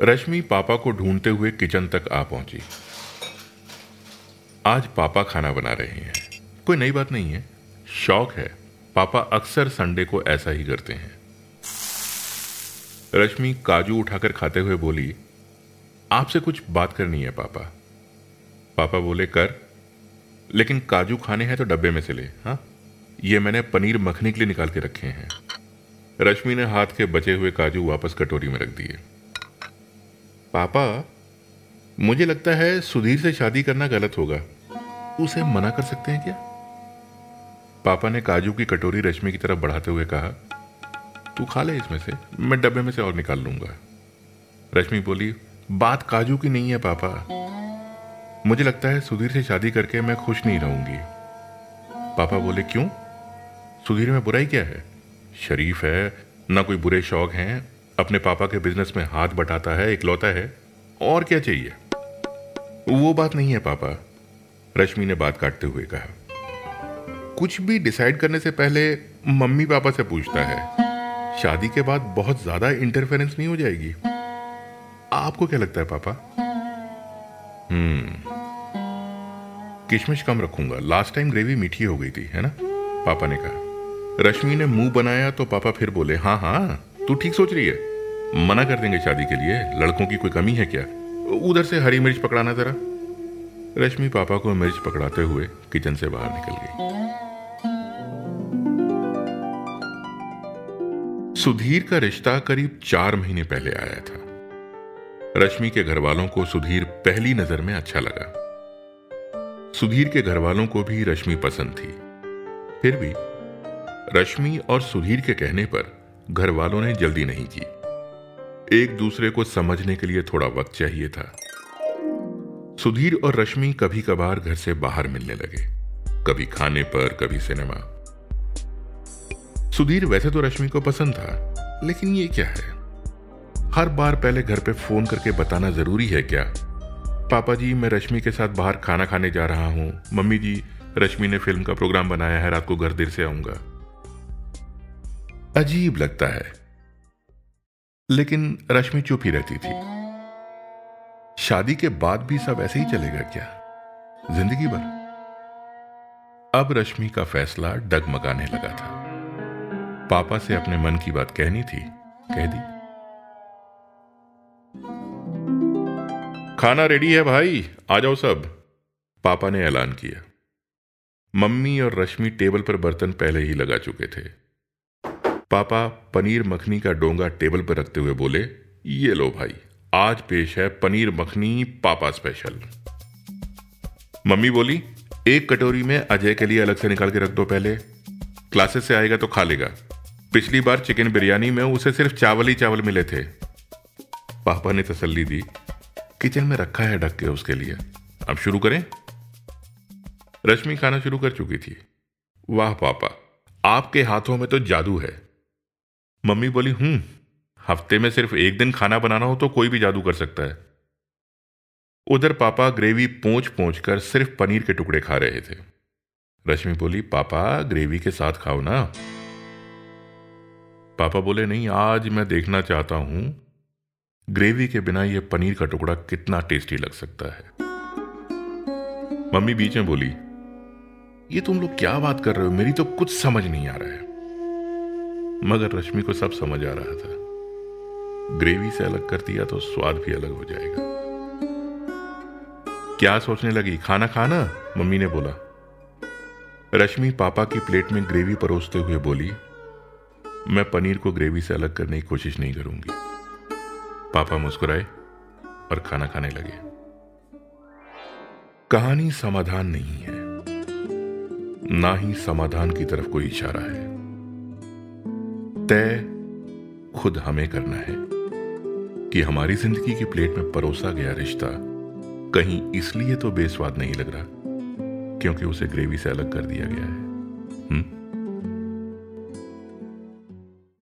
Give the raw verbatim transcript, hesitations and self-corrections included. रश्मि पापा को ढूंढते हुए किचन तक आ पहुंची। आज पापा खाना बना रहे हैं, कोई नई बात नहीं है, शौक है, पापा अक्सर संडे को ऐसा ही करते हैं। रश्मि काजू उठाकर खाते हुए बोली, आपसे कुछ बात करनी है पापा। पापा बोले, कर, लेकिन काजू खाने हैं तो डब्बे में से ले। हाँ, ये मैंने पनीर मखनी के लिए निकाल के रखे हैं। रश्मि ने हाथ के बचे हुए काजू वापस कटोरी में रख दिए। पापा, मुझे लगता है सुधीर से शादी करना गलत होगा, उसे मना कर सकते हैं क्या? पापा ने काजू की कटोरी रश्मि की तरफ बढ़ाते हुए कहा, तू खा ले इसमें से, मैं डब्बे में से और निकाल लूंगा। रश्मि बोली, बात काजू की नहीं है पापा, मुझे लगता है सुधीर से शादी करके मैं खुश नहीं रहूंगी। पापा बोले, क्यों? सुधीर में बुराई क्या है? शरीफ है, ना कोई बुरे शौक हैं, अपने पापा के बिजनेस में हाथ बटाता है, इकलौता है, और क्या चाहिए? वो बात नहीं है पापा, रश्मि ने बात काटते हुए कहा। कुछ भी डिसाइड करने से पहले मम्मी पापा से पूछता है, शादी के बाद बहुत ज्यादा इंटरफेरेंस नहीं हो जाएगी? आपको क्या लगता है पापा? हम्म, किशमिश कम रखूंगा, लास्ट टाइम ग्रेवी मीठी हो गई थी, है ना? पापा ने कहा। रश्मि ने मुंह बनाया तो पापा फिर बोले, हाँ हाँ, तू ठीक सोच रही है, मना कर देंगे शादी के लिए, लड़कों की कोई कमी है क्या? उधर से हरी मिर्च पकड़ाना जरा। रश्मि पापा को मिर्च पकड़ाते हुए किचन से बाहर निकल गई। सुधीर का रिश्ता करीब चार महीने पहले आया था। रश्मि के घर वालों को सुधीर पहली नजर में अच्छा लगा। सुधीर के घर वालों को भी रश्मि पसंद थी। फिर भी रश्मि और सुधीर के कहने पर घर वालों ने जल्दी नहीं की। एक दूसरे को समझने के लिए थोड़ा वक्त चाहिए था। सुधीर और रश्मि कभी कभार घर से बाहर मिलने लगे, कभी खाने पर, कभी सिनेमा। सुधीर वैसे तो रश्मि को पसंद था, लेकिन ये क्या है, हर बार पहले घर पे फोन करके बताना जरूरी है क्या? पापा जी, मैं रश्मि के साथ बाहर खाना खाने जा रहा हूं। मम्मी जी, रश्मि ने फिल्म का प्रोग्राम बनाया है, रात को घर देर से आऊंगा। अजीब लगता है, लेकिन रश्मि चुप ही रहती थी। शादी के बाद भी सब ऐसे ही चलेगा क्या, जिंदगी भर? अब रश्मि का फैसला डगमगाने लगा था। पापा से अपने मन की बात कहनी थी, कह दी। खाना रेडी है भाई, आ जाओ सब, पापा ने ऐलान किया। मम्मी और रश्मि टेबल पर बर्तन पहले ही लगा चुके थे। पापा पनीर मखनी का डोंगा टेबल पर रखते हुए बोले, ये लो भाई, आज पेश है पनीर मखनी पापा स्पेशल। मम्मी बोली, एक कटोरी में अजय के लिए अलग से निकाल के रख दो, पहले क्लासेस से आएगा तो खा लेगा। पिछली बार चिकन बिरयानी में उसे सिर्फ चावल ही चावल मिले थे। पापा ने तसल्ली दी, किचन में रखा है ढक के उसके लिए, अब शुरू करें? रश्मि खाना शुरू कर चुकी थी। वाह पापा, आपके हाथों में तो जादू है। मम्मी बोली, हम्म, हफ्ते में सिर्फ एक दिन खाना बनाना हो तो कोई भी जादू कर सकता है। उधर पापा ग्रेवी पोंछ पोंछ कर सिर्फ पनीर के टुकड़े खा रहे थे। रश्मि बोली, पापा ग्रेवी के साथ खाओ ना। पापा बोले, नहीं, आज मैं देखना चाहता हूं ग्रेवी के बिना यह पनीर का टुकड़ा कितना टेस्टी लग सकता है। मम्मी बीच में बोली, ये तुम लोग क्या बात कर रहे हो, मेरी तो कुछ समझ नहीं आ रहा है। मगर रश्मि को सब समझ आ रहा था। ग्रेवी से अलग कर दिया तो स्वाद भी अलग हो जाएगा। क्या सोचने लगी, खाना खाना, मम्मी ने बोला। रश्मि पापा की प्लेट में ग्रेवी परोसते हुए बोली, मैं पनीर को ग्रेवी से अलग करने की कोशिश नहीं करूंगी। पापा मुस्कुराए और खाना खाने लगे। कहानी समाधान नहीं है, ना ही समाधान की तरफ कोई इशारा है। तय खुद हमें करना है कि हमारी जिंदगी की प्लेट में परोसा गया रिश्ता कहीं इसलिए तो बेस्वाद नहीं लग रहा क्योंकि उसे ग्रेवी से अलग कर दिया गया है। हुँ?